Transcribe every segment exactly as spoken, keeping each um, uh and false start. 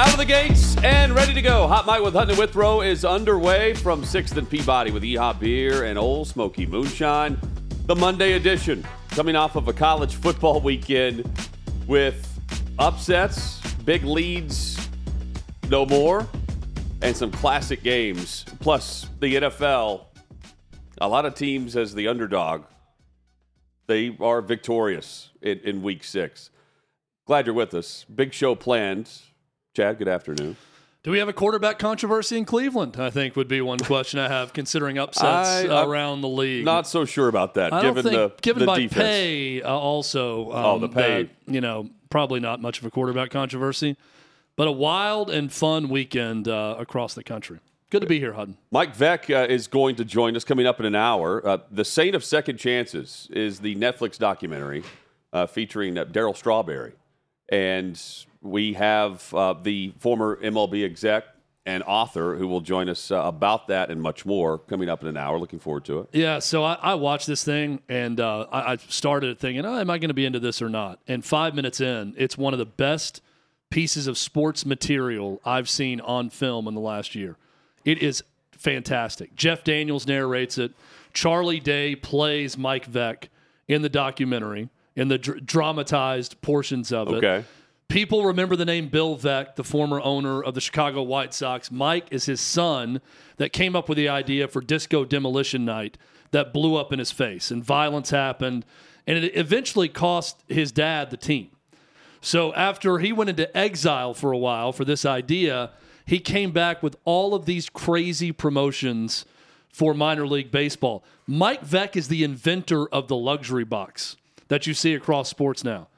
Out of the gates and ready to go. Hot Mike with Hutton and Withrow is underway from sixth and Peabody with Yeehaw Beer and Old Smoky Moonshine. The Monday edition, coming off of a college football weekend with upsets, big leads, no more, and some classic games. Plus, the N F L, a lot of teams as the underdog, they are victorious in, in week six. Glad you're with us. Big show planned. Chad, good afternoon. Do we have a quarterback controversy in Cleveland? I think would be one question I have, considering upsets I, around the league. Not so sure about that, I given don't think, the given the by defense. pay uh, also. Um, oh, the pay. That, you know, probably not much of a quarterback controversy, but a wild and fun weekend uh, across the country. Good to be here, Hutton. Mike Veeck uh, is going to join us coming up in an hour. Uh, the Saint of Second Chances is the Netflix documentary uh, featuring uh, Darryl Strawberry. And we have uh, the former M L B exec and author who will join us uh, about that and much more coming up in an hour. Looking forward to it. Yeah, so I, I watched this thing, and uh, I, I started thinking, oh, am I going to be into this or not? And five minutes in, it's one of the best pieces of sports material I've seen on film in the last year. It is fantastic. Jeff Daniels narrates it. Charlie Day plays Mike Veeck in the documentary, in the dr- dramatized portions of it. Okay. People remember the name Bill Veeck, the former owner of the Chicago White Sox. Mike is his son that came up with the idea for Disco Demolition Night that blew up in his face, and violence happened, and it eventually cost his dad the team. So after he went into exile for a while for this idea, he came back with all of these crazy promotions for minor league baseball. Mike Veeck is the inventor of the luxury box that you see across sports now.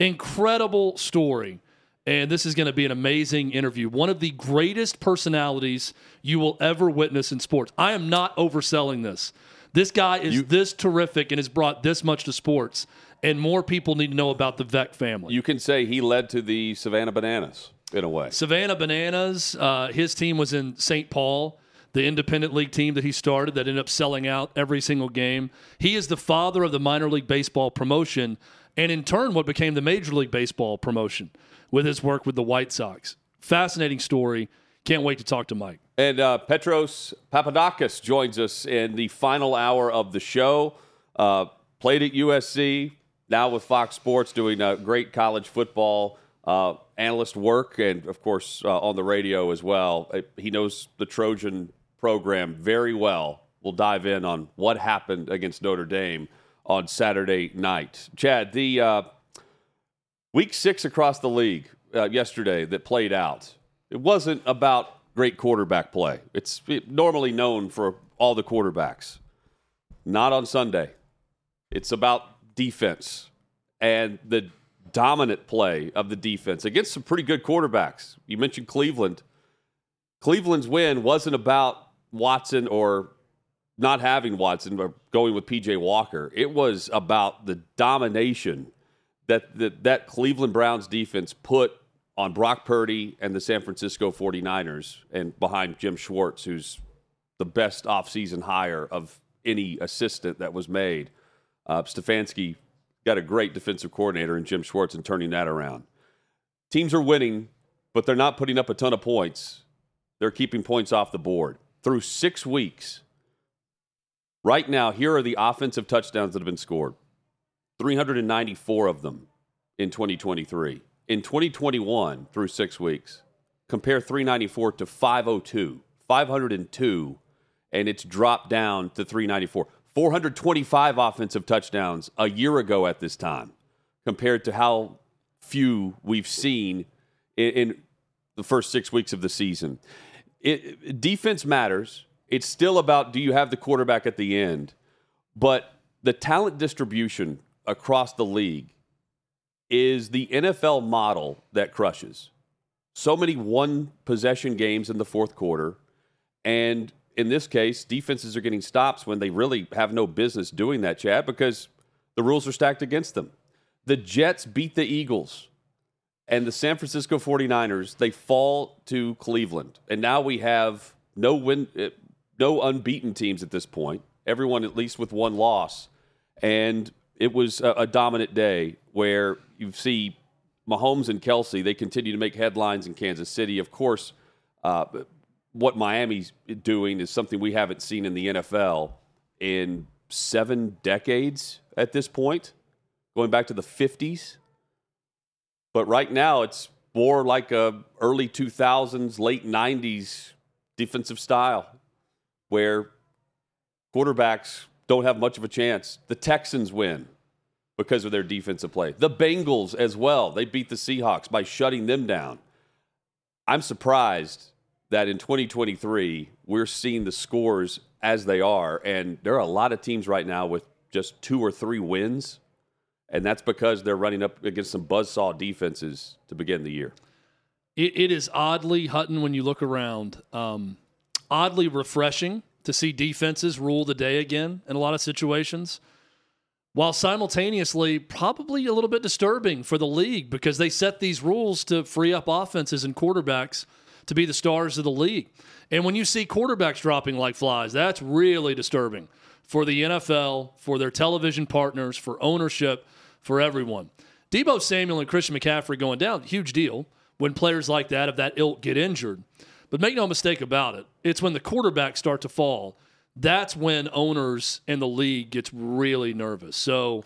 Incredible story, and this is going to be an amazing interview. One of the greatest personalities you will ever witness in sports. I am not overselling this. This guy is you, this terrific and has brought this much to sports, and more people need to know about the Veeck family. You can say he led to the Savannah Bananas, in a way. Savannah Bananas, uh, his team was in Saint Paul, the independent league team that he started that ended up selling out every single game. He is the father of the minor league baseball promotion, and in turn, what became the Major League Baseball promotion with his work with the White Sox. Fascinating story. Can't wait to talk to Mike. And uh, Petros Papadakis joins us in the final hour of the show. Uh, played at U S C, now with Fox Sports, doing uh, great college football uh, analyst work, and, of course, uh, on the radio as well. He knows the Trojan program very well. We'll dive in on what happened against Notre Dame on Saturday night. Chad, the uh, week six across the league uh, yesterday that played out, it wasn't about great quarterback play. It's normally known for all the quarterbacks. Not on Sunday. It's about defense and the dominant play of the defense against some pretty good quarterbacks. You mentioned Cleveland. Cleveland's win wasn't about Watson or not having Watson, but going with P J Walker. It was about the domination that, that that Cleveland Browns defense put on Brock Purdy and the San Francisco forty-niners, and behind Jim Schwartz, who's the best offseason hire of any assistant that was made. Uh, Stefanski got a great defensive coordinator in Jim Schwartz and turning that around. Teams are winning, but they're not putting up a ton of points. They're keeping points off the board. Through six weeks... Right now, here are the offensive touchdowns that have been scored. three hundred ninety-four of them in twenty twenty-three. In twenty twenty-one, through six weeks, compare three ninety-four to five oh two. five oh two, and it's dropped down to three ninety-four. four hundred twenty-five offensive touchdowns a year ago at this time, compared to how few we've seen in, in the first six weeks of the season. It, defense matters. It's still about, do you have the quarterback at the end? But the talent distribution across the league is the N F L model that crushes. So many one-possession games in the fourth quarter, and in this case, defenses are getting stops when they really have no business doing that, Chad, because the rules are stacked against them. The Jets beat the Eagles, and the San Francisco forty-niners, they fall to Cleveland. And now we have no win, no unbeaten teams at this point, everyone at least with one loss. And it was a, a dominant day where you see Mahomes and Kelsey, they continue to make headlines in Kansas City. Of course, uh, what Miami's doing is something we haven't seen in the N F L in seven decades at this point, going back to the fifties. But right now, it's more like a early two thousands, late nineties defensive style where quarterbacks don't have much of a chance. The Texans win because of their defensive play. The Bengals as well. They beat the Seahawks by shutting them down. I'm surprised that in twenty twenty-three, we're seeing the scores as they are. And there are a lot of teams right now with just two or three wins. And that's because they're running up against some buzzsaw defenses to begin the year. It, it is oddly, Hutton, when you look around, um, oddly refreshing to see defenses rule the day again in a lot of situations, while simultaneously probably a little bit disturbing for the league because they set these rules to free up offenses and quarterbacks to be the stars of the league. And when you see quarterbacks dropping like flies, that's really disturbing for the N F L, for their television partners, for ownership, for everyone. Deebo Samuel and Christian McCaffrey going down, huge deal when players like that of that ilk get injured. But make no mistake about it, it's when the quarterbacks start to fall, that's when owners and the league gets really nervous. So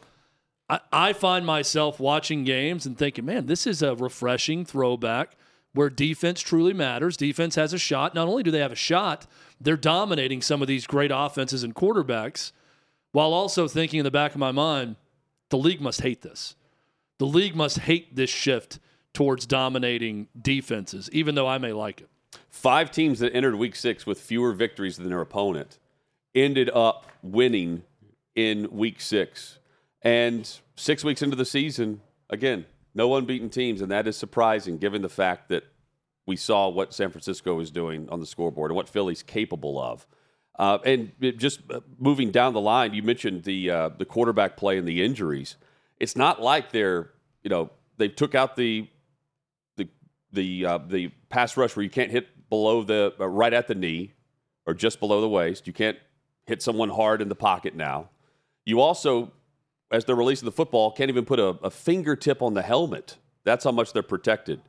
I, I find myself watching games and thinking, man, this is a refreshing throwback where defense truly matters. Defense has a shot. Not only do they have a shot, they're dominating some of these great offenses and quarterbacks, while also thinking in the back of my mind, the league must hate this. The league must hate this shift towards dominating defenses, even though I may like it. Five teams that entered week six with fewer victories than their opponent ended up winning in week six. And six weeks into the season, again, no unbeaten teams, and that is surprising given the fact that we saw what San Francisco is doing on the scoreboard and what Philly's capable of. Uh, and it just moving down the line, you mentioned the uh, the quarterback play and the injuries. It's not like they're, you know, they took out the the the uh, the pass rush where you can't hit below the uh, right at the knee or just below the waist. You can't hit someone hard in the pocket now. You also, as they're releasing the football, can't even put a, a fingertip on the helmet. That's how much they're protected.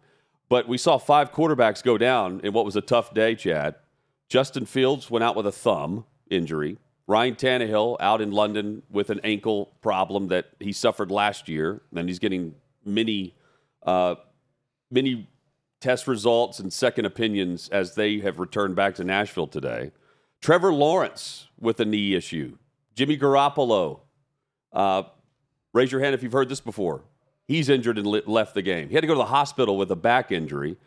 But we saw five quarterbacks go down in what was a tough day, Chad. Justin Fields went out with a thumb injury. Ryan Tannehill out in London with an ankle problem that he suffered last year. And he's getting many, uh, many test results and second opinions as they have returned back to Nashville today. Trevor Lawrence with a knee issue. Jimmy Garoppolo. Uh, raise your hand if you've heard this before. He's injured and left the game. He had to go to the hospital with a back injury.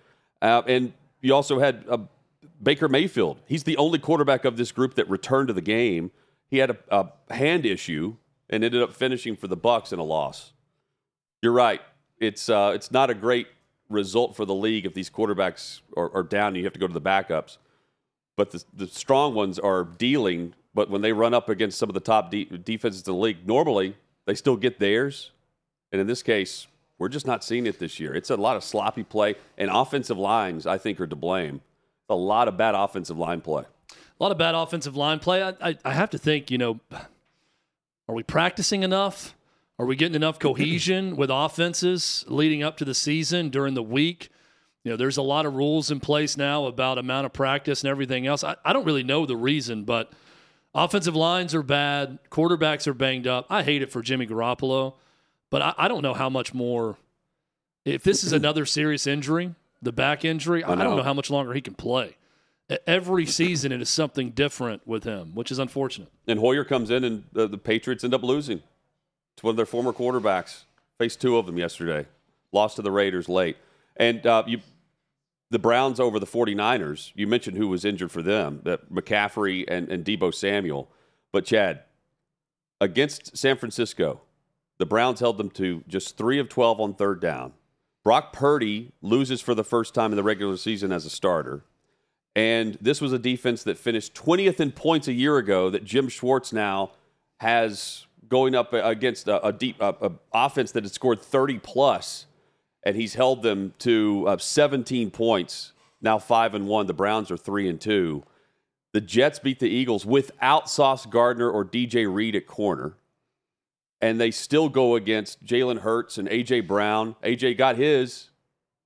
Uh, and you also had uh, Baker Mayfield. He's the only quarterback of this group that returned to the game. He had a, a hand issue and ended up finishing for the Bucs in a loss. You're right. It's uh, it's not a great result for the league if these quarterbacks are, are down and you have to go to the backups. But the, the strong ones are dealing. But when they run up against some of the top de- defenses in the league, normally they still get theirs. And in this case, we're just not seeing it this year. It's a lot of sloppy play. And offensive lines, I think, are to blame. A lot of bad offensive line play. A lot of bad offensive line play. I, I, I have to think, you know, are we practicing enough? Are we getting enough cohesion with offenses leading up to the season during the week? You know, there's a lot of rules in place now about amount of practice and everything else. I, I don't really know the reason, but offensive lines are bad. Quarterbacks are banged up. I hate it for Jimmy Garoppolo, but I, I don't know how much more. If this is another serious injury, the back injury, I, I don't know how much longer he can play. Every season it is something different with him, which is unfortunate. And Hoyer comes in, and the, the Patriots end up losing. It's one of their former quarterbacks. Faced two of them yesterday. Lost to the Raiders late. And uh, you, the Browns over the forty-niners, you mentioned who was injured for them, that McCaffrey and, and Deebo Samuel. But, Chad, against San Francisco, The Browns held them to just three of twelve on third down. Brock Purdy loses for the first time in the regular season as a starter. And this was a defense that finished twentieth in points a year ago that Jim Schwartz now has going up against a, a deep a, a offense that had scored thirty plus, and he's held them to uh, seventeen points. Now five and one. The Browns are three and two. The Jets beat the Eagles without Sauce Gardner or D J Reed at corner, and they still go against Jalen Hurts and A J Brown. A J got his.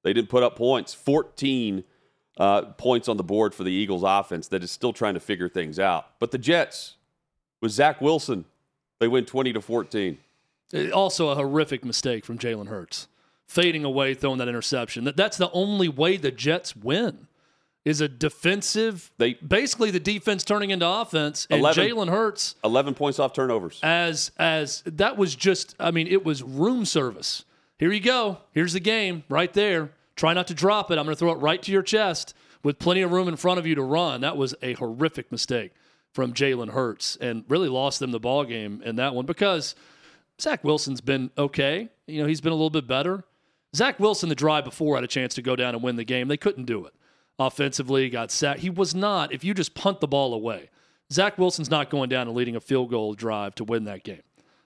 They didn't put up points. fourteen uh, points on the board for the Eagles offense that is still trying to figure things out. But the Jets, with Zach Wilson, they win twenty to fourteen. Also a horrific mistake from Jalen Hurts. Fading away, throwing that interception. That That's the only way the Jets win, is a defensive, they, basically the defense turning into offense, and Jalen Hurts. eleven points off turnovers. As as that was just, I mean, it was room service. Here you go. Here's the game right there. Try not to drop it. I'm going to throw it right to your chest with plenty of room in front of you to run. That was a horrific mistake from Jalen Hurts and really lost them the ball game in that one, because Zach Wilson's been okay. You know, he's been a little bit better. Zach Wilson, the drive before, had a chance to go down and win the game. They couldn't do it. Offensively, got sacked. He was not, if you just punt the ball away, Zach Wilson's not going down and leading a field goal drive to win that game.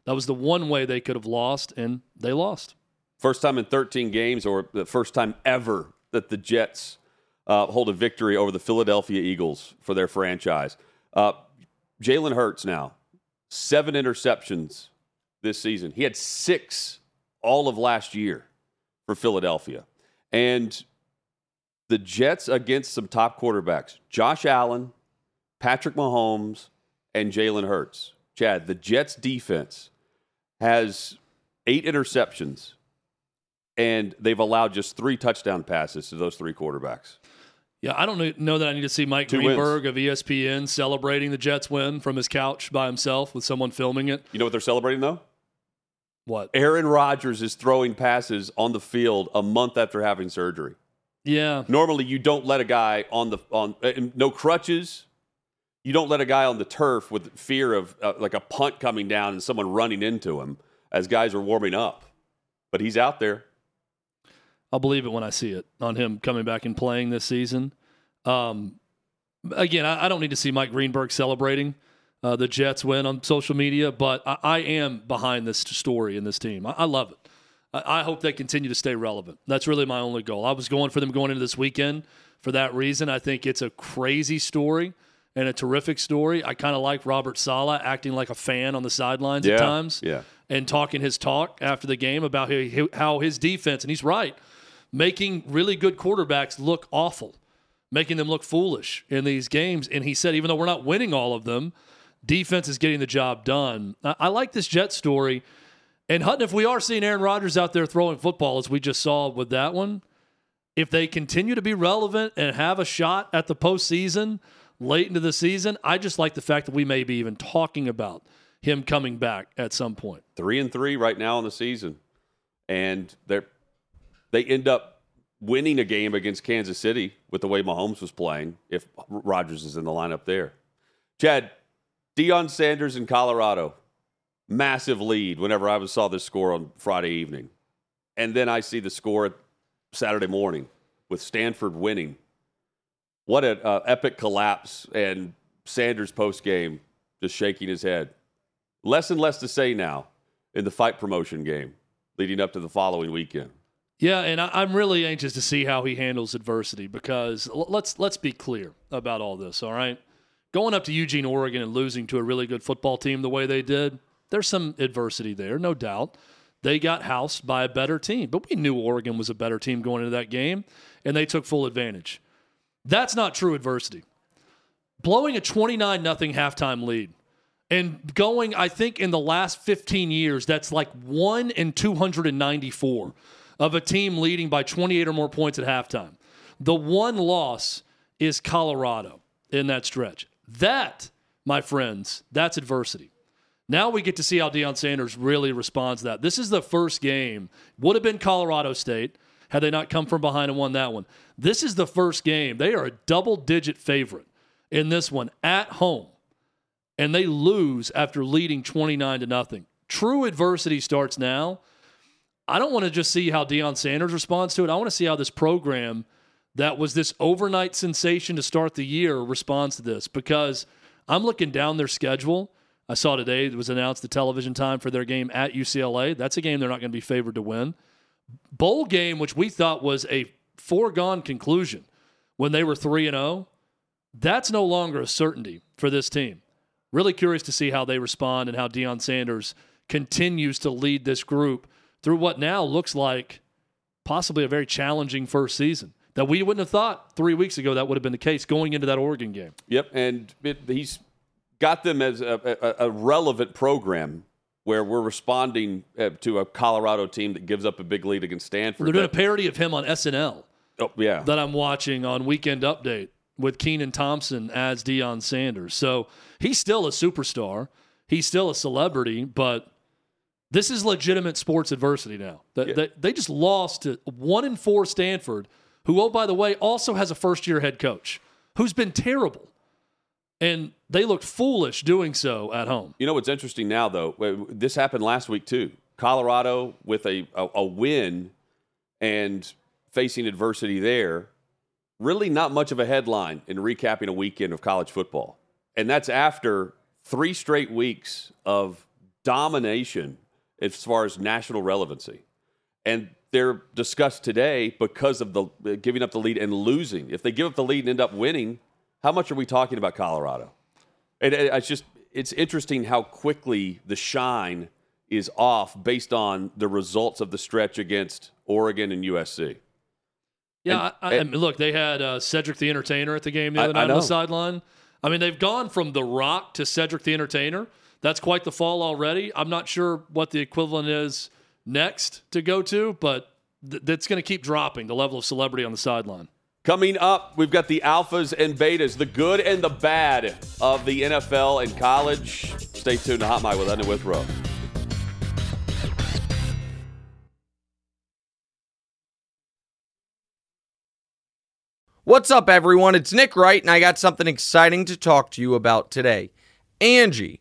That was the one way they could have lost, and they lost. First time in thirteen games, or the first time ever, that the Jets uh, hold a victory over the Philadelphia Eagles for their franchise. Uh, Jalen Hurts now, seven interceptions this season. He had six all of last year for Philadelphia. And the Jets against some top quarterbacks, Josh Allen, Patrick Mahomes, and Jalen Hurts. Chad, the Jets defense has eight interceptions, and they've allowed just three touchdown passes to those three quarterbacks. Yeah, I don't know that I need to see Mike Two Greenberg wins. Of E S P N celebrating the Jets win from his couch by himself with someone filming it. You know what they're celebrating, though? What? Aaron Rodgers is throwing passes on the field a month after having surgery. Yeah. Normally, you don't let a guy on the on uh, no crutches. You don't let a guy on the turf with fear of uh, like a punt coming down and someone running into him as guys are warming up. But he's out there. I'll believe it when I see it on him coming back and playing this season. Um, again, I, I don't need to see Mike Greenberg celebrating Uh, the Jets win on social media, but I, I am behind this story and this team. I, I love it. I, I hope they continue to stay relevant. That's really my only goal. I was going for them going into this weekend for that reason. I think it's a crazy story and a terrific story. I kind of like Robert Saleh acting like a fan on the sidelines yeah, at times yeah. and talking his talk after the game about how, how his defense, and he's right, making really good quarterbacks look awful, making them look foolish in these games. And he said, even though we're not winning all of them, defense is getting the job done. I, I like this Jets story. And Hutton, if we are seeing Aaron Rodgers out there throwing football, as we just saw with that one, if they continue to be relevant and have a shot at the postseason late into the season, I just like the fact that we may be even talking about him coming back at some point. Three and three right now in the season. And they they end up winning a game against Kansas City with the way Mahomes was playing if Rodgers is in the lineup there. Chad, Deion Sanders in Colorado, massive lead whenever I saw this score on Friday evening. And then I see the score Saturday morning with Stanford winning. What an uh, epic collapse, and Sanders post-game just shaking his head. Less and less to say now in the fight promotion game leading up to the following weekend. Yeah, and I, I'm really anxious to see how he handles adversity, because l- let's let's be clear about all this, all right? Going up to Eugene, Oregon, and losing to a really good football team the way they did, there's some adversity there, no doubt. They got housed by a better team, but we knew Oregon was a better team going into that game, and they took full advantage. That's not true adversity. Blowing a twenty-nine nothing halftime lead and going, I think, in the last fifteen years, that's like one in two hundred ninety-four of a team leading by twenty-eight or more points at halftime. The one loss is Colorado in that stretch. That, my friends, that's adversity. Now we get to see how Deion Sanders really responds to that. This is the first game. Would have been Colorado State had they not come from behind and won that one. This is the first game. They are a double-digit favorite in this one at home, and they lose after leading twenty-nine to nothing. True adversity starts now. I don't want to just see how Deion Sanders responds to it. I want to see how this program that was this overnight sensation to start the year responds to this, because I'm looking down their schedule. I saw today it was announced the television time for their game at U C L A. That's a game they're not going to be favored to win. Bowl game, which we thought was a foregone conclusion when they were three and oh, that's no longer a certainty for this team. Really curious to see how they respond and how Deion Sanders continues to lead this group through what now looks like possibly a very challenging first season that we wouldn't have thought three weeks ago that would have been the case going into that Oregon game. Yep, and it, he's got them as a, a, a relevant program where we're responding to a Colorado team that gives up a big lead against Stanford. They're doing a parody of him on S N L. Oh, yeah. That I'm watching on Weekend Update with Kenan Thompson as Deion Sanders. So he's still a superstar. He's still a celebrity, but this is legitimate sports adversity now. They, yeah. they, they just lost to one and four Stanford, who, oh, by the way, also has a first-year head coach who's been terrible. And they looked foolish doing so at home. You know what's interesting now, though? This happened last week, too. Colorado with a, a, a win and facing adversity there. Really not much of a headline in recapping a weekend of college football. And that's after three straight weeks of domination as far as national relevancy. And they're discussed today because of the uh, giving up the lead and losing. If they give up the lead and end up winning, how much are we talking about Colorado? And it, it's just, it's interesting how quickly the shine is off based on the results of the stretch against Oregon and U S C. Yeah, and, I, and, I mean, look, they had uh, Cedric the Entertainer at the game the other I, night I on the sideline. I mean, they've gone from The Rock to Cedric the Entertainer. That's quite the fall already. I'm not sure what the equivalent is next to go to, but th- that's going to keep dropping the level of celebrity on the sideline. Coming up, we've got the alphas and betas, the good and the bad of the N F L and college. Stay tuned to Hot Mike with Underwood Rowe. What's up, everyone? It's Nick Wright, and I got something exciting to talk to you about today. Angie,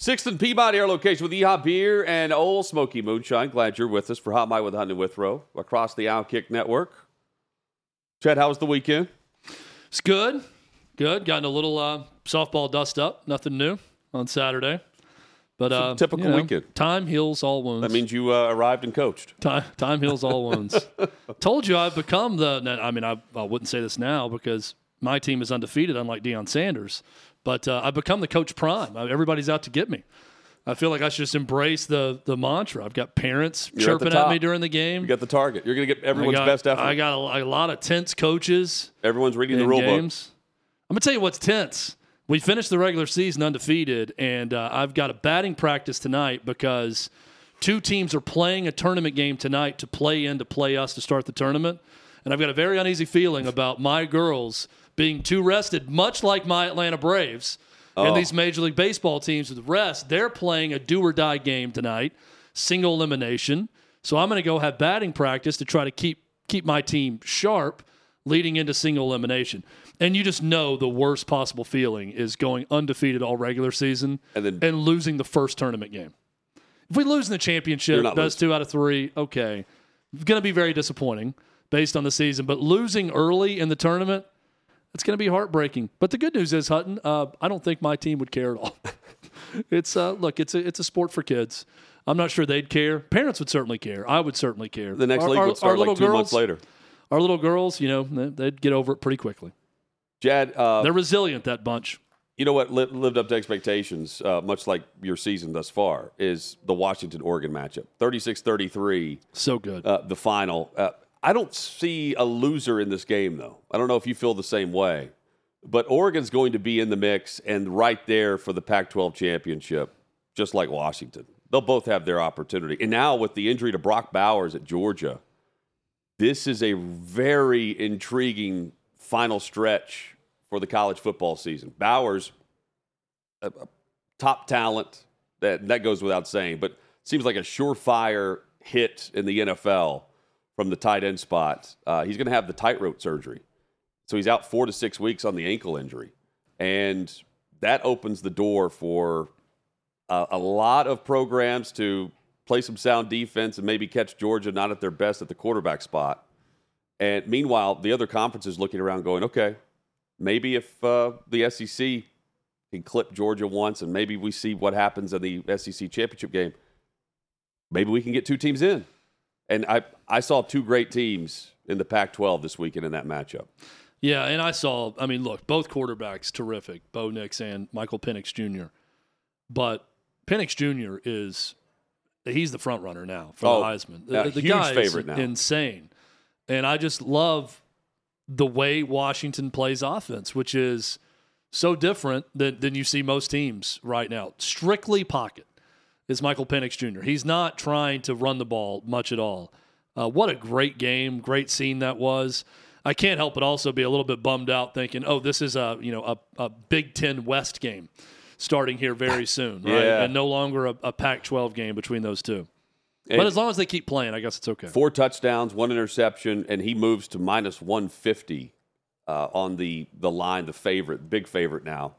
Sixth and Peabody, our location with Yeehaw Beer and Old Smoky Moonshine. Glad you're with us for Hot Mike with Hunt and Withrow across the Outkick Network. Chad, how was the weekend? It's good. Good. Gotten a little uh, softball dust up. Nothing new on Saturday. But uh, typical you know, weekend. Time heals all wounds. That means you uh, arrived and coached. Time, time heals all wounds. Told you I've become the – I mean, I, I wouldn't say this now because my team is undefeated, unlike Deion Sanders. But uh, I've become the Coach Prime. I, everybody's out to get me. I feel like I should just embrace the the mantra. I've got parents You're chirping at, at me during the game. You got the target. You're going to get everyone's got, best effort. I got a, a lot of tense coaches. Everyone's reading the rule games. Book. I'm going to tell you what's tense. We finished the regular season undefeated, and uh, I've got a batting practice tonight because two teams are playing a tournament game tonight to play in to play us to start the tournament. And I've got a very uneasy feeling about my girls being too rested, much like my Atlanta Braves oh. and these Major League Baseball teams with rest. They're playing a do-or-die game tonight, single elimination. So I'm going to go have batting practice to try to keep keep my team sharp leading into single elimination. And you just know the worst possible feeling is going undefeated all regular season and, then, and losing the first tournament game. If we lose in the championship, that's losing. Two out of three, okay. It's going to be very disappointing based on the season. But losing early in the tournament, it's going to be heartbreaking. But the good news is, Hutton, uh, I don't think my team would care at all. It's uh, look, it's a, it's a sport for kids. I'm not sure they'd care. Parents would certainly care. I would certainly care. The next our, league our, would start like two girls, months later. Our little girls, you know, they'd get over it pretty quickly. Jad, uh, they're resilient, that bunch. You know what lived up to expectations, uh, much like your season thus far, is the Washington-Oregon matchup. thirty-six thirty-three. So good. Uh, the final. Uh, I don't see a loser in this game, though. I don't know if you feel the same way. But Oregon's going to be in the mix and right there for the Pac twelve championship, just like Washington. They'll both have their opportunity. And now with the injury to Brock Bowers at Georgia, this is a very intriguing final stretch for the college football season. Bowers, a, a top talent, that, that goes without saying, but seems like a surefire hit in the N F L from the tight end spot. Uh, he's going to have the tightrope surgery. So he's out four to six weeks on the ankle injury. And that opens the door for uh, a lot of programs to play some sound defense and maybe catch Georgia not at their best at the quarterback spot. And meanwhile, the other conference is looking around going, okay, maybe if uh, the S E C can clip Georgia once and maybe we see what happens in the S E C championship game, maybe we can get two teams in. And I, I saw two great teams in the Pac twelve this weekend in that matchup. Yeah, and I saw, I mean, look, both quarterbacks terrific, Bo Nix and Michael Penix Junior But Penix Junior is, he's the front runner now for oh, the Heisman. The, the huge guy favorite is now. Insane. And I just love the way Washington plays offense, which is so different than, than you see most teams right now. Strictly pocket is Michael Penix Junior He's not trying to run the ball much at all. Uh, what a great game, great scene that was. I can't help but also be a little bit bummed out thinking, oh, this is a you know a, a Big Ten West game starting here very soon, right? Yeah. And no longer a, a Pac twelve game between those two. And but as long as they keep playing, I guess it's okay. Four touchdowns, one interception, and he moves to minus one fifty uh, on the, the line, the favorite, big favorite now,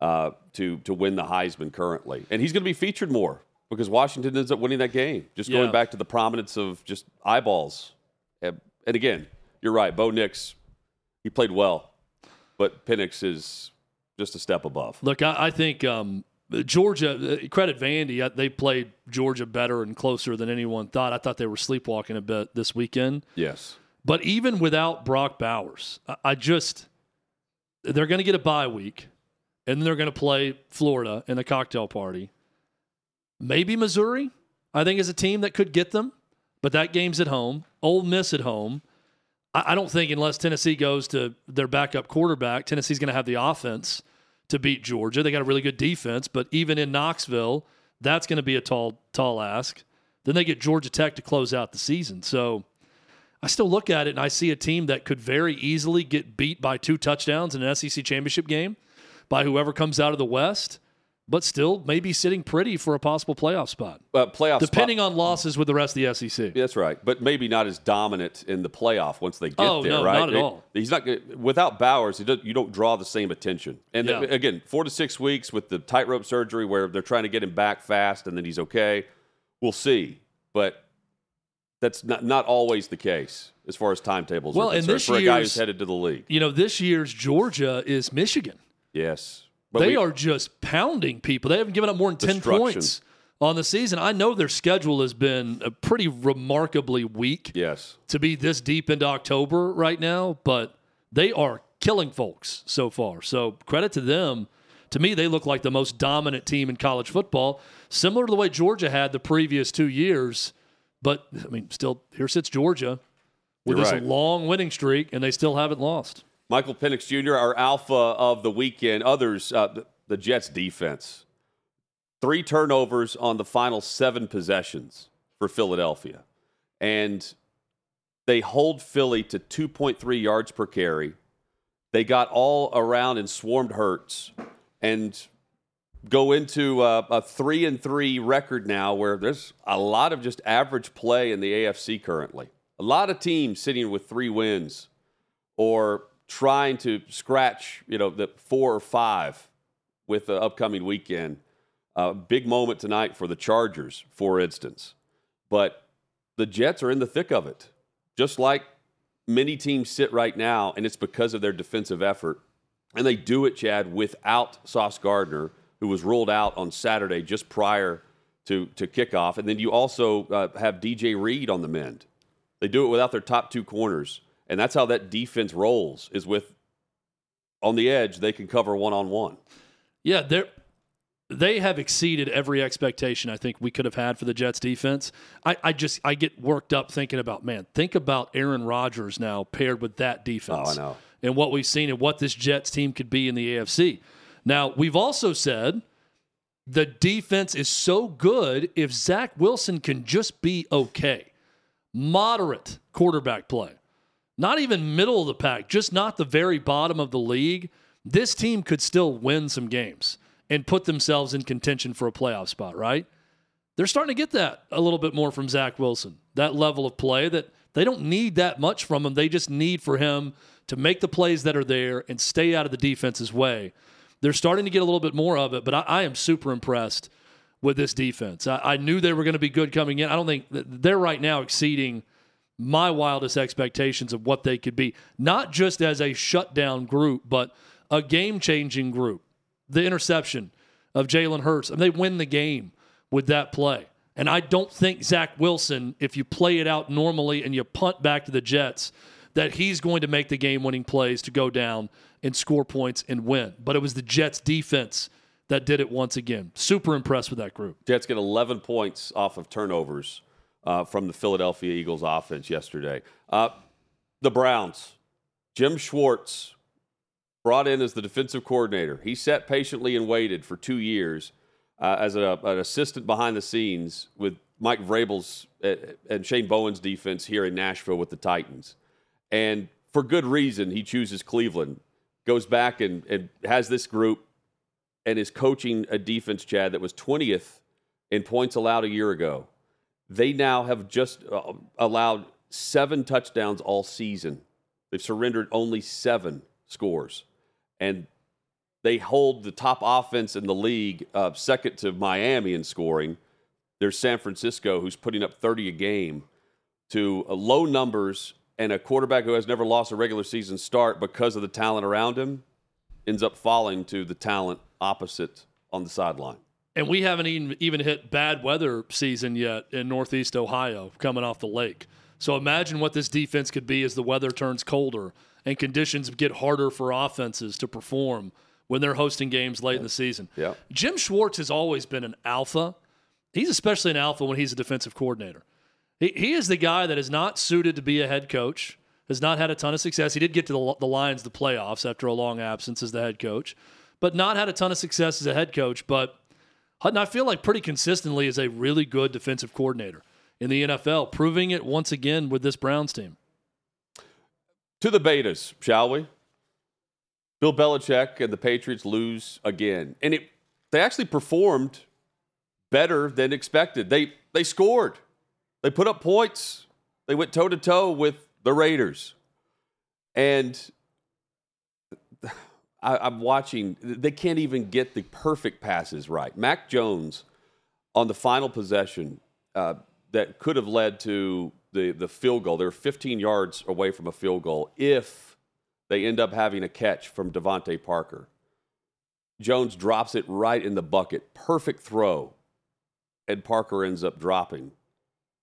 uh, to to win the Heisman currently. And he's going to be featured more because Washington ends up winning that game, just yeah. going back to the prominence of just eyeballs. And, and again, you're right. Bo Nix, he played well, but Penix is just a step above. Look, I, I think um, Georgia, credit Vandy, they played Georgia better and closer than anyone thought. I thought they were sleepwalking a bit this weekend. Yes. But even without Brock Bowers, I, I just, they're going to get a bye week, and then they're going to play Florida in a cocktail party. Maybe Missouri, I think, is a team that could get them, but that game's at home. Ole Miss at home. I don't think unless Tennessee goes to their backup quarterback, Tennessee's going to have the offense to beat Georgia. They got a really good defense, but even in Knoxville, that's going to be a tall, tall ask. Then they get Georgia Tech to close out the season. So I still look at it and I see a team that could very easily get beat by two touchdowns in an S E C championship game by whoever comes out of the West, but still maybe sitting pretty for a possible playoff spot. Uh, playoff Depending spot. on losses with the rest of the S E C. That's right, but maybe not as dominant in the playoff once they get oh, there, no, right? Oh, no, not at it, all. He's not, without Bowers, he does, you don't draw the same attention. And yeah. th- again, four to six weeks with the tightrope surgery where they're trying to get him back fast and then he's okay. We'll see, but that's not, not always the case as far as timetables well, are concerned and this for a guy who's headed to the league. You know, this year's Georgia is Michigan. Yes, But they we, are just pounding people. They haven't given up more than ten points on the season. I know their schedule has been pretty remarkably weak. Yes, to be this deep into October right now, but they are killing folks so far. So credit to them. To me, they look like the most dominant team in college football, similar to the way Georgia had the previous two years. But, I mean, still, here sits Georgia with You're this right. long winning streak, and they still haven't lost. Michael Penix Junior, our alpha of the weekend. Others, uh, the, the Jets defense. Three turnovers on the final seven possessions for Philadelphia. And they hold Philly to two point three yards per carry. They got all around and swarmed Hurts and go into a, a three and three record now where there's a lot of just average play in the A F C currently. A lot of teams sitting with three wins or trying to scratch, you know, the four or five with the upcoming weekend. Uh, big moment tonight for the Chargers, for instance. But the Jets are in the thick of it, just like many teams sit right now, and it's because of their defensive effort. And they do it, Chad, without Sauce Gardner, who was ruled out on Saturday just prior to, to kickoff. And then you also uh, have D J Reed on the mend. They do it without their top two corners. And that's how that defense rolls, is with, on the edge, they can cover one-on-one. Yeah, they're... They have exceeded every expectation I think we could have had for the Jets defense. I, I just I get worked up thinking about, man, think about Aaron Rodgers now paired with that defense. Oh, I know. And what we've seen and what this Jets team could be in the A F C. Now, we've also said the defense is so good if Zach Wilson can just be okay. Moderate quarterback play. Not even middle of the pack, just not the very bottom of the league. This team could still win some games and put themselves in contention for a playoff spot, right? They're starting to get that a little bit more from Zach Wilson, that level of play that they don't need that much from him. They just need for him to make the plays that are there and stay out of the defense's way. They're starting to get a little bit more of it, but I, I am super impressed with this defense. I, I knew they were going to be good coming in. I don't think – they're right now exceeding my wildest expectations of what they could be, not just as a shutdown group, but a game-changing group. The interception of Jalen Hurts, and they win the game with that play. And I don't think Zach Wilson, if you play it out normally and you punt back to the Jets, that he's going to make the game-winning plays to go down and score points and win. But it was the Jets' defense that did it once again. Super impressed with that group. Jets get eleven points off of turnovers uh, from the Philadelphia Eagles offense yesterday. Uh, the Browns, Jim Schwartz, brought in as the defensive coordinator. He sat patiently and waited for two years uh, as a, an assistant behind the scenes with Mike Vrabel's uh, and Shane Bowen's defense here in Nashville with the Titans. And for good reason, he chooses Cleveland, goes back and, and has this group and is coaching a defense, Chad, that was twentieth in points allowed a year ago. They now have just uh, allowed seven touchdowns all season. They've surrendered only seven scores. And they hold the top offense in the league, uh, second to Miami in scoring. There's San Francisco, who's putting up thirty a game, to uh, low numbers, and a quarterback who has never lost a regular season start because of the talent around him ends up falling to the talent opposite on the sideline. And we haven't even, even hit bad weather season yet in Northeast Ohio coming off the lake. So imagine what this defense could be as the weather turns colder and conditions get harder for offenses to perform when they're hosting games late in the season. Yeah. Jim Schwartz has always been an alpha. He's especially an alpha when he's a defensive coordinator. He, he is the guy that is not suited to be a head coach, has not had a ton of success. He did get to the, the Lions, the playoffs, after a long absence as the head coach, but not had a ton of success as a head coach. But Hutton, I feel like pretty consistently is a really good defensive coordinator in the N F L, proving it once again with this Browns team. To the betas, shall we? Bill Belichick and the Patriots lose again. And it they actually performed better than expected. They they scored. They put up points. They went toe-to-toe with the Raiders. And I, I'm watching. They can't even get the perfect passes right. Mac Jones on the final possession uh, that could have led to the the field goal. They're fifteen yards away from a field goal if they end up having a catch from Devontae Parker. Jones drops it right in the bucket. Perfect throw. And Parker ends up dropping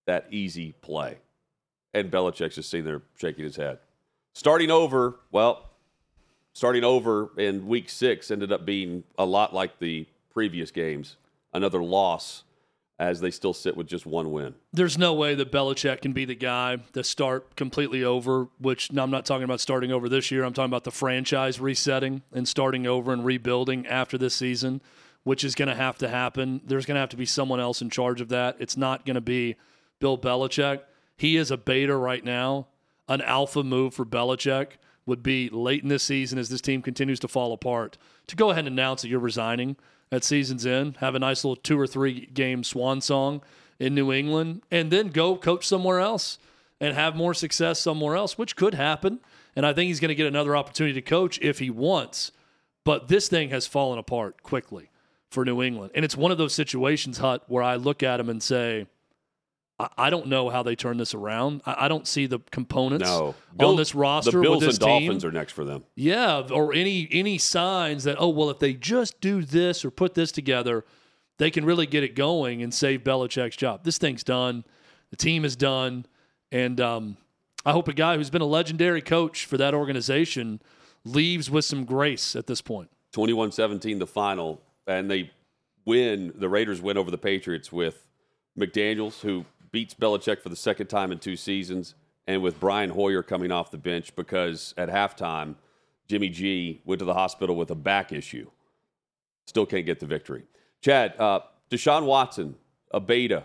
that easy play. And Belichick's just sitting there shaking his head. Starting over, well, starting over in week six ended up being a lot like the previous games. Another loss, as they still sit with just one win. There's no way that Belichick can be the guy to start completely over, which no, I'm not talking about starting over this year. I'm talking about the franchise resetting and starting over and rebuilding after this season, which is going to have to happen. There's going to have to be someone else in charge of that. It's not going to be Bill Belichick. He is a beta right now. An alpha move for Belichick would be late in this season as this team continues to fall apart to go ahead and announce that you're resigning at season's end, have a nice little two- or three-game swan song in New England, and then go coach somewhere else and have more success somewhere else, which could happen. And I think he's going to get another opportunity to coach if he wants. But this thing has fallen apart quickly for New England. And it's one of those situations, Hutt, where I look at him and say, I, I don't know how they turn this around. I, I don't see the components no. Bill, on this roster. The Bills with this and team. Dolphins are next for them. Yeah, or any any signs that, oh, well, if they just do this or put this together, they can really get it going and save Belichick's job. This thing's done. The team is done. And um, I hope a guy who's been a legendary coach for that organization leaves with some grace at this point. twenty-one seventeen, the final. And they win. The Raiders win over the Patriots with McDaniels, who beats Belichick for the second time in two seasons, and with Brian Hoyer coming off the bench because at halftime, Jimmy G went to the hospital with a back issue. Still can't get the victory. Chad, uh, Deshaun Watson, a beta,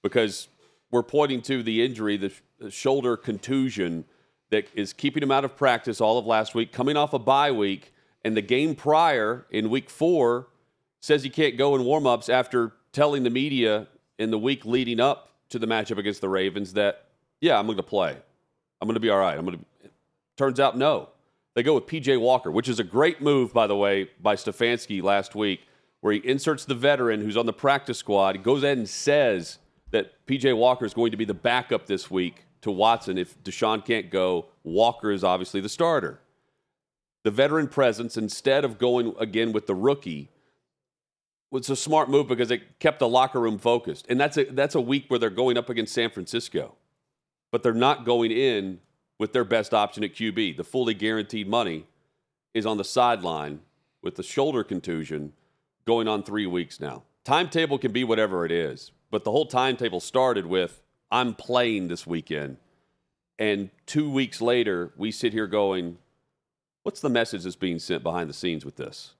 because we're pointing to the injury, the, sh- the shoulder contusion that is keeping him out of practice all of last week, coming off a bye week, and the game prior in week four says he can't go in warm-ups after telling the media in the week leading up to the matchup against the Ravens that, yeah, I'm going to play. I'm going to be all right. I'm going to. Turns out, no. They go with P J Walker, which is a great move, by the way, by Stefanski last week, where he inserts the veteran who's on the practice squad, goes ahead and says that P J Walker is going to be the backup this week to Watson. If Deshaun can't go, Walker is obviously the starter. The veteran presence, instead of going again with the rookie, was a smart move because it kept the locker room focused. And that's a, that's a week where they're going up against San Francisco, but they're not going in with their best option at Q B. The fully guaranteed money is on the sideline with the shoulder contusion, going on three weeks now. Timetable can be whatever it is, but the whole timetable started with, I'm playing this weekend. And two weeks later, we sit here going, what's the message that's being sent behind the scenes with this?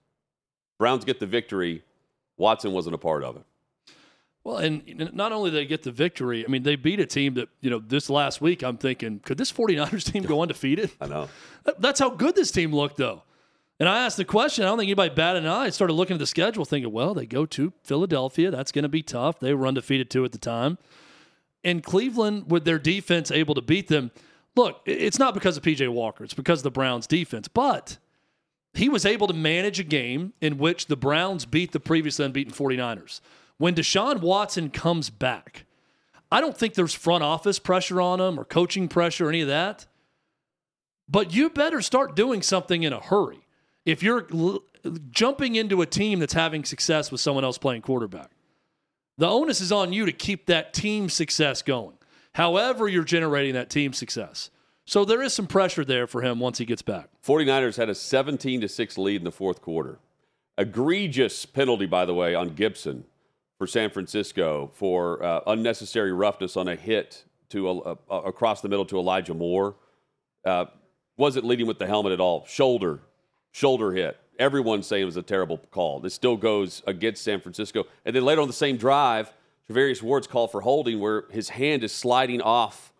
Browns get the victory. Watson wasn't a part of it. Well, and not only did they get the victory, I mean, they beat a team that, you know, this last week, I'm thinking, could this 49ers team go undefeated? I know. That's how good this team looked, though. And I asked the question, I don't think anybody batted an eye. I started looking at the schedule thinking, well, they go to Philadelphia. That's going to be tough. They were undefeated, too, at the time. And Cleveland, with their defense, able to beat them. Look, it's not because of P J Walker. It's because of the Browns' defense. But he was able to manage a game in which the Browns beat the previously unbeaten 49ers. When Deshaun Watson comes back, I don't think there's front office pressure on him or coaching pressure or any of that. But you better start doing something in a hurry if you're l- jumping into a team that's having success with someone else playing quarterback. The onus is on you to keep that team success going, however you're generating that team success. So there is some pressure there for him once he gets back. 49ers had a seventeen to six lead in the fourth quarter. Egregious penalty, by the way, on Gibson for San Francisco for uh, unnecessary roughness on a hit to uh, across the middle to Elijah Moore. Uh, wasn't leading with the helmet at all. Shoulder Shoulder hit. Everyone's saying it was a terrible call. This still goes against San Francisco. And then later on the same drive, Tavarius Ward's call for holding where his hand is sliding off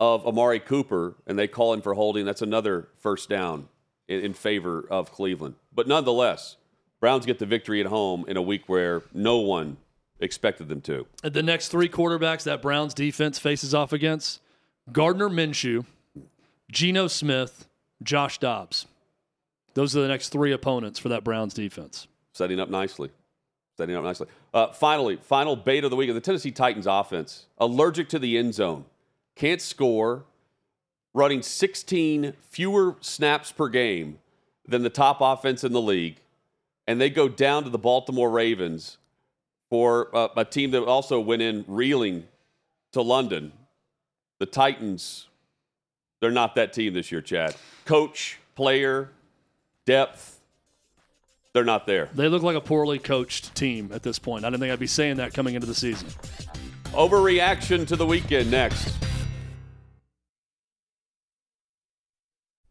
of Amari Cooper, and they call him for holding. That's another first down in, in favor of Cleveland. But nonetheless, Browns get the victory at home in a week where no one expected them to. The next three quarterbacks that Browns defense faces off against, Gardner Minshew, Geno Smith, Josh Dobbs. Those are the next three opponents for that Browns defense. Setting up nicely. Setting up nicely. Uh, finally, final bait of the week of the Tennessee Titans offense. Allergic to the end zone. Can't score. Running sixteen fewer snaps per game than the top offense in the league. And they go down to the Baltimore Ravens for uh, a team that also went in reeling to London. The Titans, they're not that team this year, Chad. Coach, player, depth, they're not there. They look like a poorly coached team at this point. I didn't think I'd be saying that coming into the season. Overreaction to the weekend next.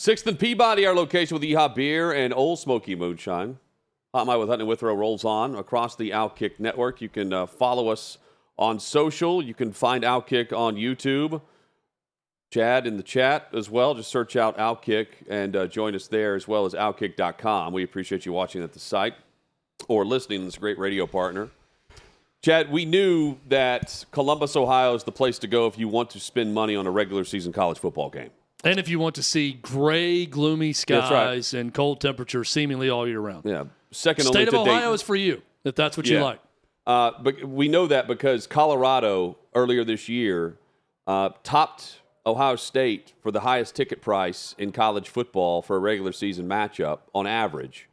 sixth and Peabody, our location with Yeehaw Beer and Old Smoky Moonshine. Hot Mike with Hutton and Withrow rolls on across the Outkick network. You can uh, follow us on social. You can find Outkick on YouTube. Chad in the chat as well. Just search out Outkick and uh, join us there as well as outkick dot com. We appreciate you watching at the site or listening to this great radio partner. Chad, we knew that Columbus, Ohio is the place to go if you want to spend money on a regular season college football game. And if you want to see gray, gloomy skies right. and cold temperatures seemingly all year round. Yeah. Second State only to Dayton. State of Ohio is for you, if that's what yeah. you like. Uh, but we know that because Colorado earlier this year uh, topped Ohio State for the highest ticket price in college football for a regular season matchup on average.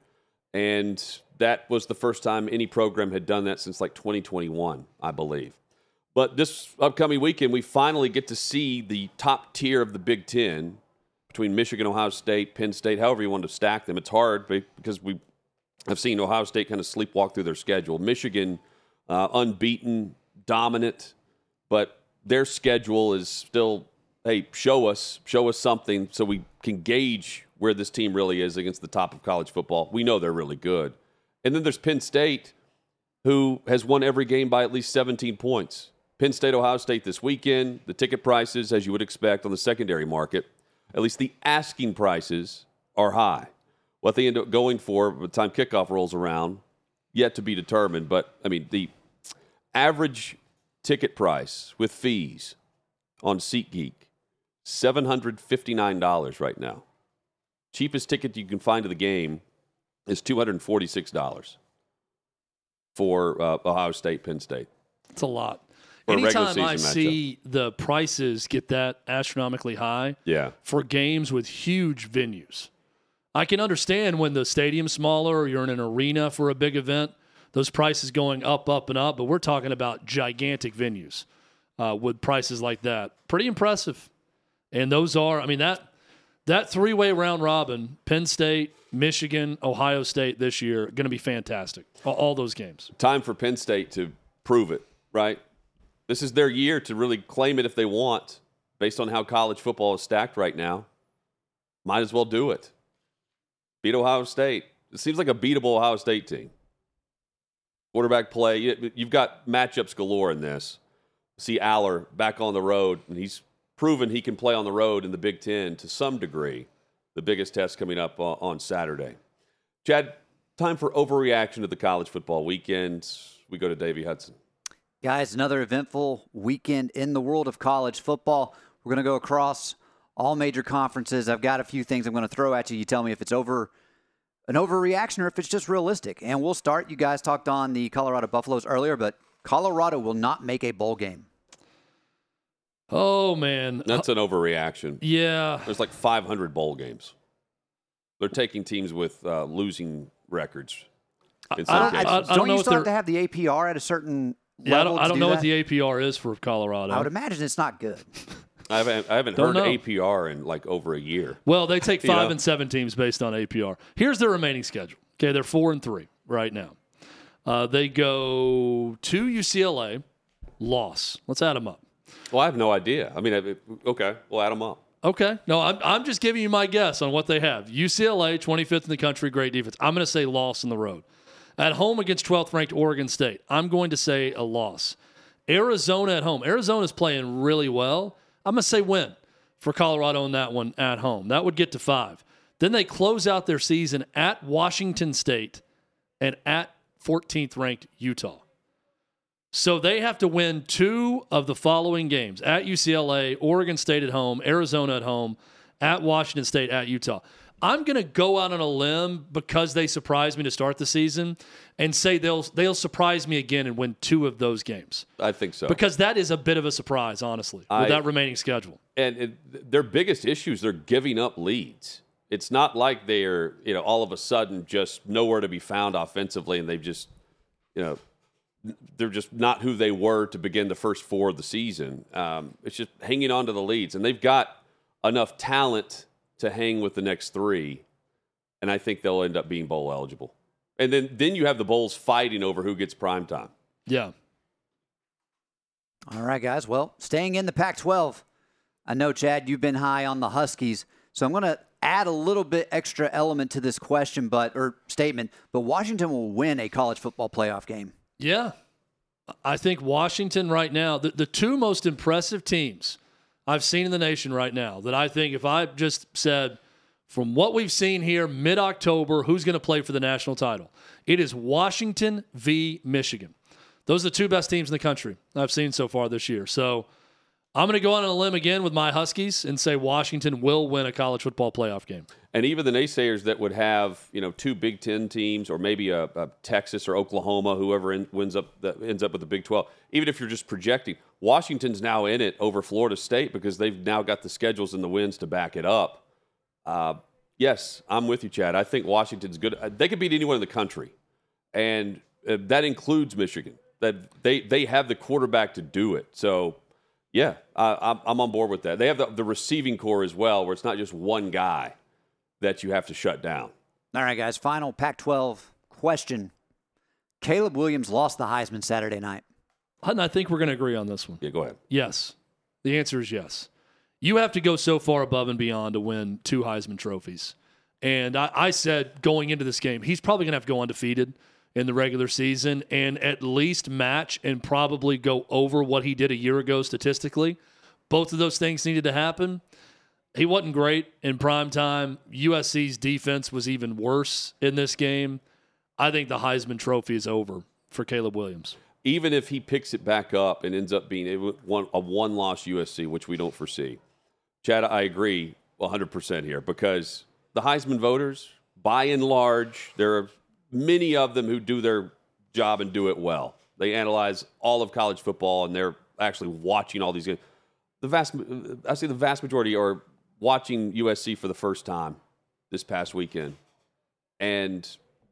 And that was the first time any program had done that since like twenty twenty-one, I believe. But this upcoming weekend, we finally get to see the top tier of the Big Ten between Michigan, Ohio State, Penn State, however you want to stack them. It's hard because we have seen Ohio State kind of sleepwalk through their schedule. Michigan, uh, unbeaten, dominant, but their schedule is still, hey, show us, show us something so we can gauge where this team really is against the top of college football. We know they're really good. And then there's Penn State, who has won every game by at least seventeen points. Penn State, Ohio State this weekend. The ticket prices, as you would expect on the secondary market, at least the asking prices are high. What they end up going for by the time kickoff rolls around, yet to be determined. But, I mean, the average ticket price with fees on SeatGeek, seven hundred fifty-nine dollars right now. Cheapest ticket you can find to the game is two hundred forty-six dollars for uh, Ohio State, Penn State. That's a lot. Anytime I see the prices get that astronomically high yeah. for games with huge venues, I can understand when the stadium's smaller or you're in an arena for a big event, those prices going up, up, and up. But we're talking about gigantic venues uh, with prices like that. Pretty impressive. And those are, I mean, that that three-way round robin, Penn State, Michigan, Ohio State this year, going to be fantastic, all, all those games. Time for Penn State to prove it, right? This is their year to really claim it if they want, based on how college football is stacked right now. Might as well do it. Beat Ohio State. It seems like a beatable Ohio State team. Quarterback play. You've got matchups galore in this. See Aller back on the road, and he's proven he can play on the road in the Big Ten to some degree. The biggest test coming up on Saturday. Chad, time for overreaction to the college football weekend. We go to Davey Hudson. Guys, another eventful weekend in the world of college football. We're going to go across all major conferences. I've got a few things I'm going to throw at you. You tell me if it's over an overreaction or if it's just realistic. And we'll start. You guys talked on the Colorado Buffaloes earlier, but Colorado will not make a bowl game. Oh, man. That's an overreaction. Yeah. There's like five hundred bowl games. They're taking teams with uh, losing records. In some I, I, I, I don't, don't you still have to have the A P R at a certain – Yeah, I don't, I don't do know that. What the A P R is for Colorado. I would imagine it's not good. I haven't, I haven't heard know. A P R in like over a year. Well, they take five know? and seven teams based on A P R. Here's their remaining schedule. Okay, they're four and three right now. Uh, they go to U C L A, loss. Let's add them up. Well, I have no idea. I mean, it, okay, we'll add them up. Okay. No, I'm, I'm just giving you my guess on what they have. U C L A, twenty-fifth in the country, great defense. I'm going to say loss on the road. At home against twelfth-ranked Oregon State, I'm going to say a loss. Arizona at home. Arizona's playing really well. I'm going to say win for Colorado in that one at home. That would get to five. Then they close out their season at Washington State and at fourteenth-ranked Utah. So they have to win two of the following games: at U C L A, Oregon State at home, Arizona at home, at Washington State, at Utah. I'm going to go out on a limb because they surprised me to start the season and say they'll they'll surprise me again and win two of those games. I think so. Because that is a bit of a surprise, honestly, I, with that remaining schedule. And it, their biggest issue is they're giving up leads. It's not like they're, you know, all of a sudden just nowhere to be found offensively and they've just, you know, they're just not who they were to begin the first four of the season. Um, it's just hanging on to the leads. And they've got enough talent to hang with the next three, and I think they'll end up being bowl eligible. And then then you have the bowls fighting over who gets prime time. Yeah. All right, guys. Well, staying in the Pac twelve, I know, Chad, you've been high on the Huskies, so I'm going to add a little bit extra element to this question, but or statement, but Washington will win a college football playoff game. Yeah. I think Washington right now, the, the two most impressive teams I've seen in the nation right now that I think if I just said, from what we've seen here mid-October, who's going to play for the national title? It is Washington v. Michigan. Those are the two best teams in the country I've seen so far this year. So I'm going to go out on a limb again with my Huskies and say Washington will win a college football playoff game. And even the naysayers that would have, you know, two Big Ten teams or maybe a, a Texas or Oklahoma, whoever in, wins up the, ends up with the Big twelve, even if you're just projecting, Washington's now in it over Florida State because they've now got the schedules and the wins to back it up. Uh, yes, I'm with you, Chad. I think Washington's good. They could beat anyone in the country, and uh, that includes Michigan. That they they have the quarterback to do it. So, yeah, I, I'm, I'm on board with that. They have the, the receiving core as well, where it's not just one guy that you have to shut down. All right, guys, final Pac twelve question. Caleb Williams lost the Heisman Saturday night. And I think we're going to agree on this one. Yeah, go ahead. Yes. The answer is yes. You have to go so far above and beyond to win two Heisman trophies. And I, I said going into this game, he's probably going to have to go undefeated in the regular season and at least match and probably go over what he did a year ago statistically. Both of those things needed to happen. He wasn't great in prime time. U S C's defense was even worse in this game. I think the Heisman Trophy is over for Caleb Williams. Even if he picks it back up and ends up being a one-loss U S C, which we don't foresee, Chad, I agree one hundred percent here because the Heisman voters, by and large, there are many of them who do their job and do it well. They analyze all of college football, and they're actually watching all these games. The vast, I see the vast majority are watching U S C for the first time this past weekend, and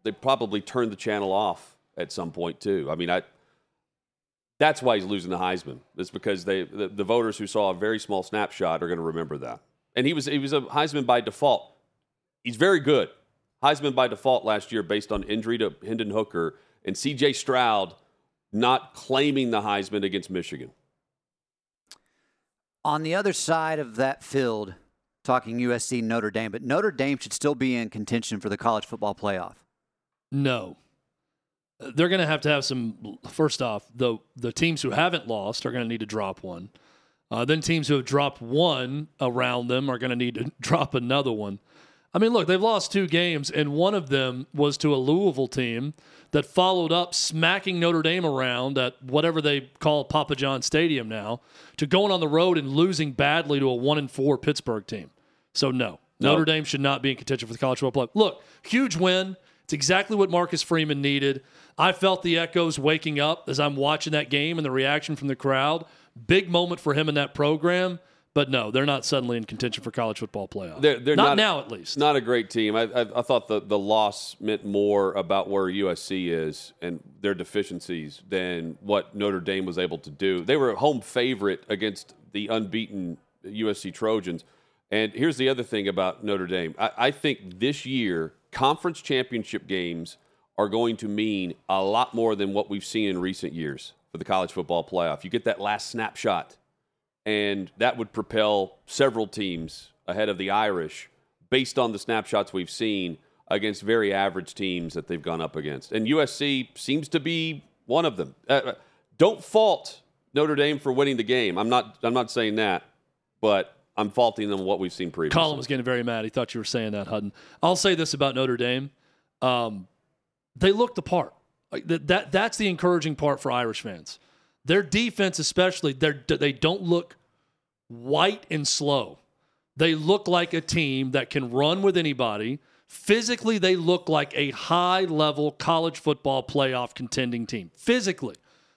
they probably turned the channel off at some point too. I mean, I. That's why he's losing the Heisman. It's because they the, the voters who saw a very small snapshot are going to remember that. And he was he was a Heisman by default. He's very good. Heisman by default last year based on injury to Hendon Hooker and C J. Stroud not claiming the Heisman against Michigan. On the other side of that field, talking U S C and Notre Dame, but Notre Dame should still be in contention for the college football playoff. No. They're going to have to have some, first off, the the teams who haven't lost are going to need to drop one. Uh, then teams who have dropped one around them are going to need to drop another one. I mean, look, they've lost two games, and one of them was to a Louisville team that followed up smacking Notre Dame around at whatever they call Papa John Stadium now to going on the road and losing badly to a one and four Pittsburgh team. So, no, no. Notre Dame should not be in contention for the college football playoff. Look, huge win. It's exactly what Marcus Freeman needed. I felt the echoes waking up as I'm watching that game and the reaction from the crowd. Big moment for him in that program. But no, they're not suddenly in contention for college football playoff. They're, they're not, not now, at least. Not a great team. I, I, I thought the, the loss meant more about where U S C is and their deficiencies than what Notre Dame was able to do. They were a home favorite against the unbeaten U S C Trojans. And here's the other thing about Notre Dame. I, I think this year, conference championship games are going to mean a lot more than what we've seen in recent years for the college football playoff. You get that last snapshot, and that would propel several teams ahead of the Irish based on the snapshots we've seen against very average teams that they've gone up against. And U S C seems to be one of them. Uh, don't fault Notre Dame for winning the game. I'm not, I'm not saying that, but I'm faulting them what we've seen previously. Colin was getting very mad. He thought you were saying that, Hutton. I'll say this about Notre Dame. Um, they looked the part. Like that, that, that's the encouraging part for Irish fans. Their defense especially, they don't look white and slow. They look like a team that can run with anybody. Physically, they look like a high-level college football playoff contending team. Physically,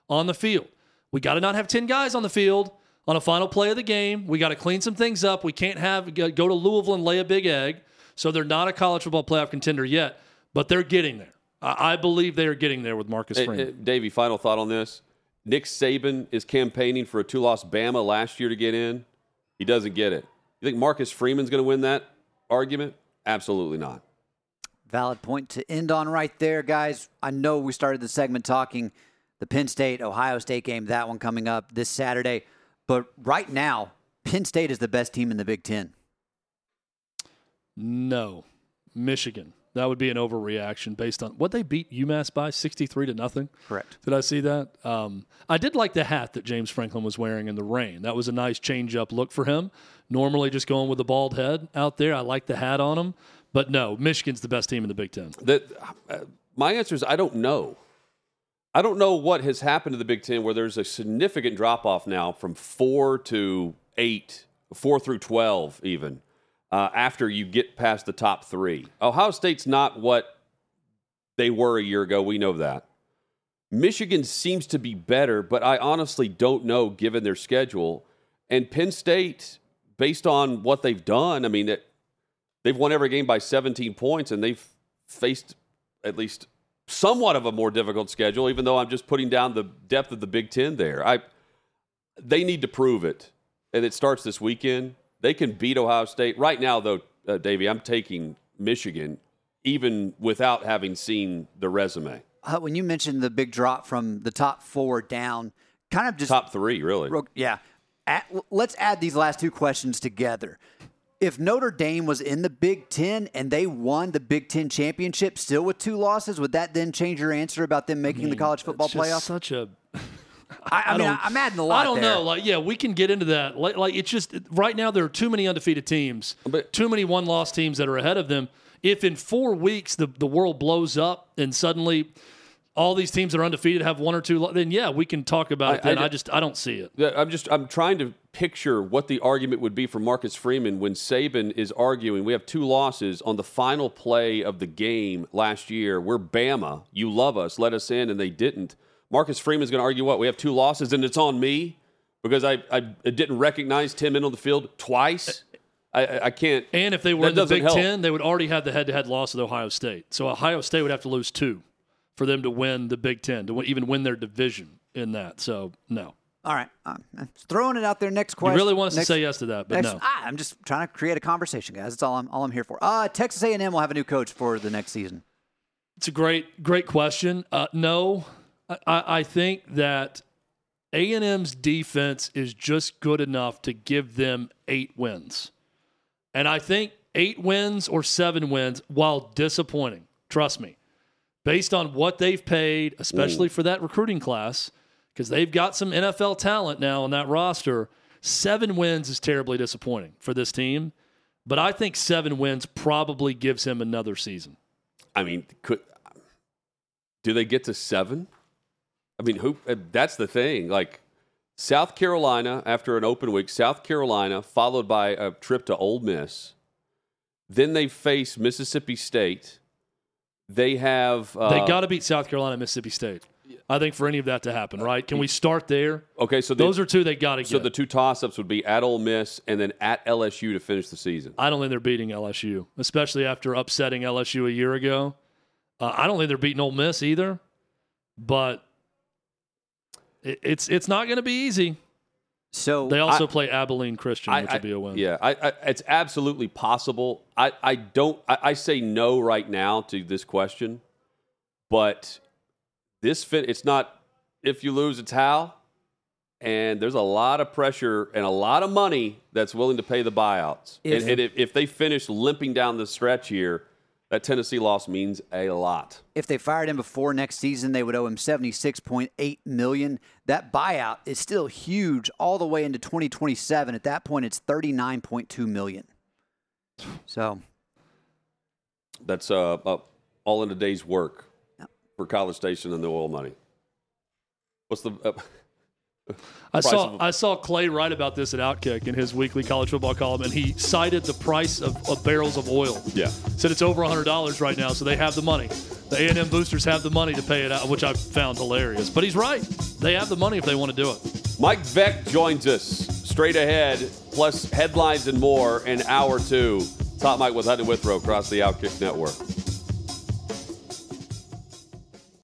on the field. We got to not have ten guys on the field. On a final play of the game, we got to clean some things up. We can't have go to Louisville and lay a big egg. So they're not a college football playoff contender yet, but they're getting there. I believe they are getting there with Marcus Freeman. Hey, hey, Davey, final thought on this. Nick Saban is campaigning for a two-loss Bama last year to get in. He doesn't get it. You think Marcus Freeman's going to win that argument? Absolutely not. Valid point to end on right there, guys. I know we started the segment talking the Penn State-Ohio State game, that one coming up this Saturday. But right now, Penn State is the best team in the Big Ten. No. Michigan. That would be an overreaction based on what they beat UMass by, sixty-three to nothing. Correct. Did I see that? Um, I did like the hat that James Franklin was wearing in the rain. That was a nice change-up look for him. Normally just going with the bald head out there. I like the hat on him. But no, Michigan's the best team in the Big Ten. The, uh, my answer is I don't know. I don't know what has happened to the Big Ten where there's a significant drop-off now from four to eight, four through twelve even. Uh, after you get past the top three. Ohio State's not what they were a year ago. We know that. Michigan seems to be better, but I honestly don't know given their schedule. And Penn State, based on what they've done, I mean, it, they've won every game by seventeen points, and they've faced at least somewhat of a more difficult schedule, even though I'm just putting down the depth of the Big Ten there. I, they need to prove it, and it starts this weekend. They can beat Ohio State. Right now, though, uh, Davey, I'm taking Michigan, even without having seen the resume. Uh, when you mentioned the big drop from the top four down, kind of just... Top three, really. Yeah. At, let's add these last two questions together. If Notre Dame was in the Big Ten and they won the Big Ten championship still with two losses, would that then change your answer about them making I mean, the college football playoff? Such a... I, I, I mean, I'm adding a lot I don't there. know. Like, yeah, we can get into that. Like, like, it's just right now there are too many undefeated teams, but, too many one-loss teams that are ahead of them. If in four weeks the, the world blows up and suddenly all these teams that are undefeated have one or two, lo- then yeah, we can talk about I, it. Then I, I just I don't see it. I'm just I'm trying to picture what the argument would be for Marcus Freeman when Saban is arguing we have two losses on the final play of the game last year. We're Bama. You love us. Let us in, and they didn't. Marcus Freeman's going to argue, what, we have two losses and it's on me because I, I didn't recognize Tim in on the field twice? I, I can't. And if they were in the Big Ten, they would already have the head-to-head loss with Ohio State. So Ohio State would have to lose two for them to win the Big Ten, to even win their division in that. So, no. All right. I'm throwing it out there. Next question. You really want us next, to say yes to that, but next, no. I'm just trying to create a conversation, guys. That's all I'm, all I'm here for. Uh, Texas A and M will have a new coach for the next season. It's a great, great question. Uh, no. I, I think that A and M's defense is just good enough to give them eight wins. And I think eight wins or seven wins, while disappointing, trust me, based on what they've paid, especially Ooh. for that recruiting class, because they've got some N F L talent now on that roster, seven wins is terribly disappointing for this team. But I think seven wins probably gives him another season. I mean, could do they get to seven? I mean, who? That's the thing. Like, South Carolina, after an open week, South Carolina, followed by a trip to Ole Miss. Then they face Mississippi State. They have... Uh, they got to beat South Carolina and Mississippi State, I think, for any of that to happen, right? Can we start there? Okay, so... They, Those are two they got to get. So the two toss-ups would be at Ole Miss and then at L S U to finish the season. I don't think they're beating L S U, especially after upsetting L S U a year ago. Uh, I don't think they're beating Ole Miss either, but... It's it's not going to be easy. So they also I, play Abilene Christian, I, which I, would be a win. Yeah, I, I, it's absolutely possible. I, I don't. I, I say no right now to this question, but this fit. It's not if you lose, it's how. And there's a lot of pressure and a lot of money that's willing to pay the buyouts. If, and and if, if they finish limping down the stretch here, that Tennessee loss means a lot. If they fired him before next season, they would owe him seventy-six point eight million dollars. That buyout is still huge all the way into twenty twenty-seven. At that point, it's thirty-nine point two million dollars. So that's uh, uh, all in a day's work no. for College Station and the oil money. What's the uh, I saw of- I saw Clay write about this at Outkick in his weekly college football column, and he cited the price of, of barrels of oil. Yeah, said it's over one hundred dollars right now, so they have the money. The A and M boosters have the money to pay it out, which I found hilarious. But he's right; they have the money if they want to do it. Mike Veeck joins us straight ahead, plus headlines and more in hour two. Top Mike with Hudson Withrow across the Outkick Network.